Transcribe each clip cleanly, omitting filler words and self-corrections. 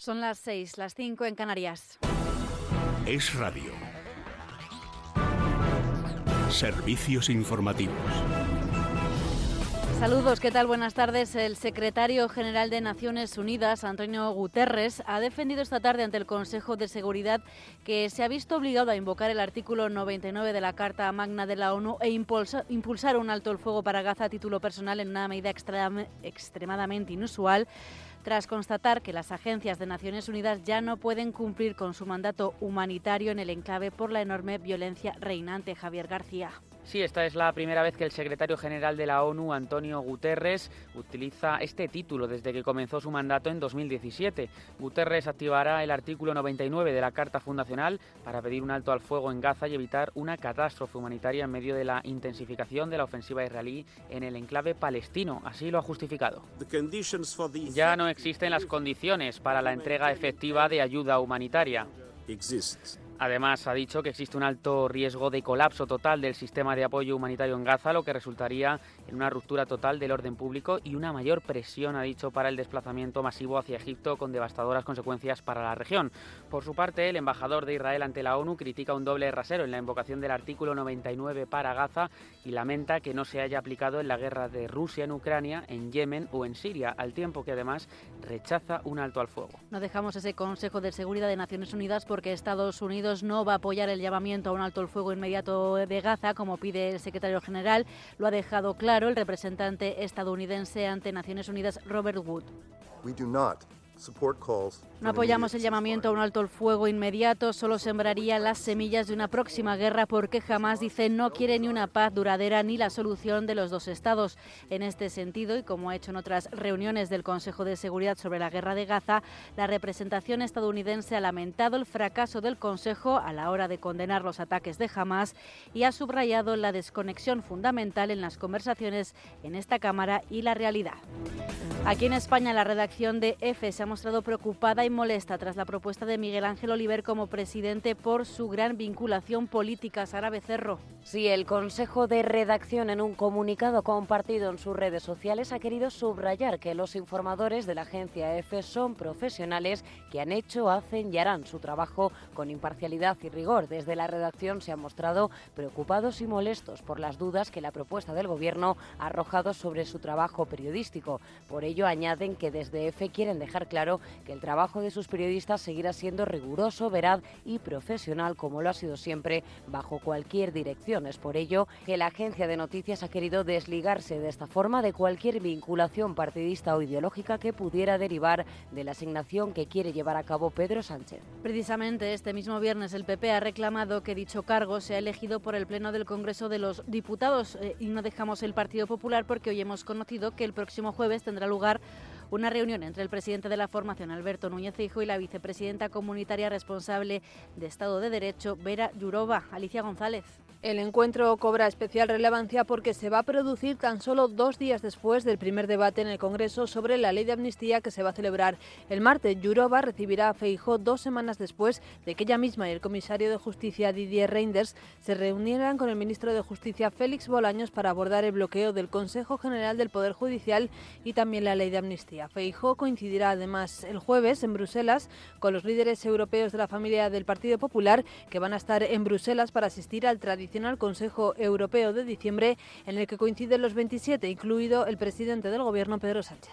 Son las 6, las 5 en Canarias. Es Radio. Servicios informativos. Saludos, ¿qué tal? Buenas tardes. El secretario general de Naciones Unidas, Antonio Guterres, ha defendido esta tarde ante el Consejo de Seguridad que se ha visto obligado a invocar el artículo 99 de la Carta Magna de la ONU e impulsar un alto el fuego para Gaza a título personal en una medida extremadamente inusual, tras constatar que las agencias de Naciones Unidas ya no pueden cumplir con su mandato humanitario en el enclave por la enorme violencia reinante. Javier García. Sí, esta es la primera vez que el secretario general de la ONU, Antonio Guterres, utiliza este título desde que comenzó su mandato en 2017. Guterres activará el artículo 99 de la Carta Fundacional para pedir un alto al fuego en Gaza y evitar una catástrofe humanitaria en medio de la intensificación de la ofensiva israelí en el enclave palestino. Así lo ha justificado. Ya no existen las condiciones para la entrega efectiva de ayuda humanitaria. Además, ha dicho que existe un alto riesgo de colapso total del sistema de apoyo humanitario en Gaza, lo que resultaría en una ruptura total del orden público y una mayor presión, ha dicho, para el desplazamiento masivo hacia Egipto, con devastadoras consecuencias para la región. Por su parte, el embajador de Israel ante la ONU critica un doble rasero en la invocación del artículo 99 para Gaza y lamenta que no se haya aplicado en la guerra de Rusia en Ucrania, en Yemen o en Siria, al tiempo que además rechaza un alto al fuego. No dejamos ese Consejo de Seguridad de Naciones Unidas porque Estados Unidos no va a apoyar el llamamiento a un alto el fuego inmediato de Gaza, como pide el secretario general. Lo ha dejado claro el representante estadounidense ante Naciones Unidas, Robert Wood. No apoyamos el llamamiento a un alto el fuego inmediato, solo sembraría las semillas de una próxima guerra porque jamás, dice, no quiere ni una paz duradera ni la solución de los dos estados. En este sentido, y como ha hecho en otras reuniones del Consejo de Seguridad sobre la guerra de Gaza, la representación estadounidense ha lamentado el fracaso del Consejo a la hora de condenar los ataques de Hamas y ha subrayado la desconexión fundamental en las conversaciones en esta Cámara y la realidad. Aquí en España, la redacción de EFE se ha mostrado preocupada y molesta tras la propuesta de Miguel Ángel Oliver como presidente por su gran vinculación política. Sara Becerro. Sí, el Consejo de Redacción, en un comunicado compartido en sus redes sociales, ha querido subrayar que los informadores de la agencia EFE son profesionales que han hecho, hacen y harán su trabajo con imparcialidad y rigor. Desde la redacción se han mostrado preocupados y molestos por las dudas que la propuesta del Gobierno ha arrojado sobre su trabajo periodístico. Por ello, añaden que desde EFE quieren dejar claro que el trabajo de sus periodistas seguirá siendo riguroso, veraz y profesional, como lo ha sido siempre, bajo cualquier dirección. Es por ello que la agencia de noticias ha querido desligarse de esta forma de cualquier vinculación partidista o ideológica que pudiera derivar de la asignación que quiere llevar a cabo Pedro Sánchez. Precisamente este mismo viernes el PP ha reclamado que dicho cargo sea elegido por el Pleno del Congreso de los Diputados, y no dejamos el Partido Popular porque hoy hemos conocido que el próximo jueves tendrá lugar una reunión entre el presidente de la formación, Alberto Núñez Feijóo, y la vicepresidenta comunitaria responsable de Estado de Derecho, Vera Jourová. Alicia González. El encuentro cobra especial relevancia porque se va a producir tan solo 2 días después del primer debate en el Congreso sobre la ley de amnistía que se va a celebrar el martes. Jourová recibirá a Feijóo 2 semanas después de que ella misma y el comisario de Justicia, Didier Reynders, se reunieran con el ministro de Justicia, Félix Bolaños, para abordar el bloqueo del Consejo General del Poder Judicial y también la ley de amnistía. Feijóo coincidirá además el jueves en Bruselas con los líderes europeos de la familia del Partido Popular, que van a estar en Bruselas para asistir al tradicional Consejo Europeo de diciembre, en el que coinciden los 27, incluido el presidente del Gobierno, Pedro Sánchez.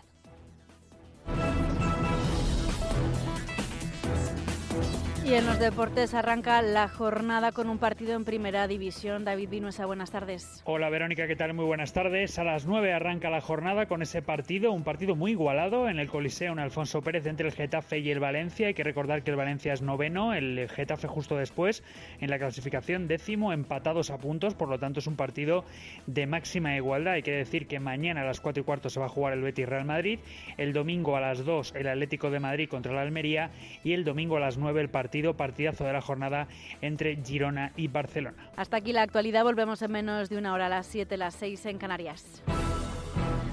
Y en los deportes arranca la jornada con un partido en primera división. David Vinuesa, buenas tardes. Hola Verónica, ¿qué tal? Muy buenas tardes. A las 9 arranca la jornada con ese partido, un partido muy igualado en el Coliseo en Alfonso Pérez entre el Getafe y el Valencia. Hay que recordar que el Valencia es noveno, el Getafe justo después en la clasificación, décimo, empatados a puntos, por lo tanto es un partido de máxima igualdad. Hay que decir que mañana a las 4:15 se va a jugar el Betis Real Madrid, el domingo a las 2 el Atlético de Madrid contra el Almería y el domingo a las 9 el partidazo de la jornada entre Girona y Barcelona. Hasta aquí la actualidad, volvemos en menos de una hora, a las 7, las 6 en Canarias.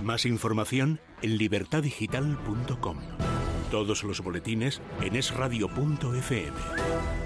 Más información en libertaddigital.com. Todos los boletines en esradio.fm.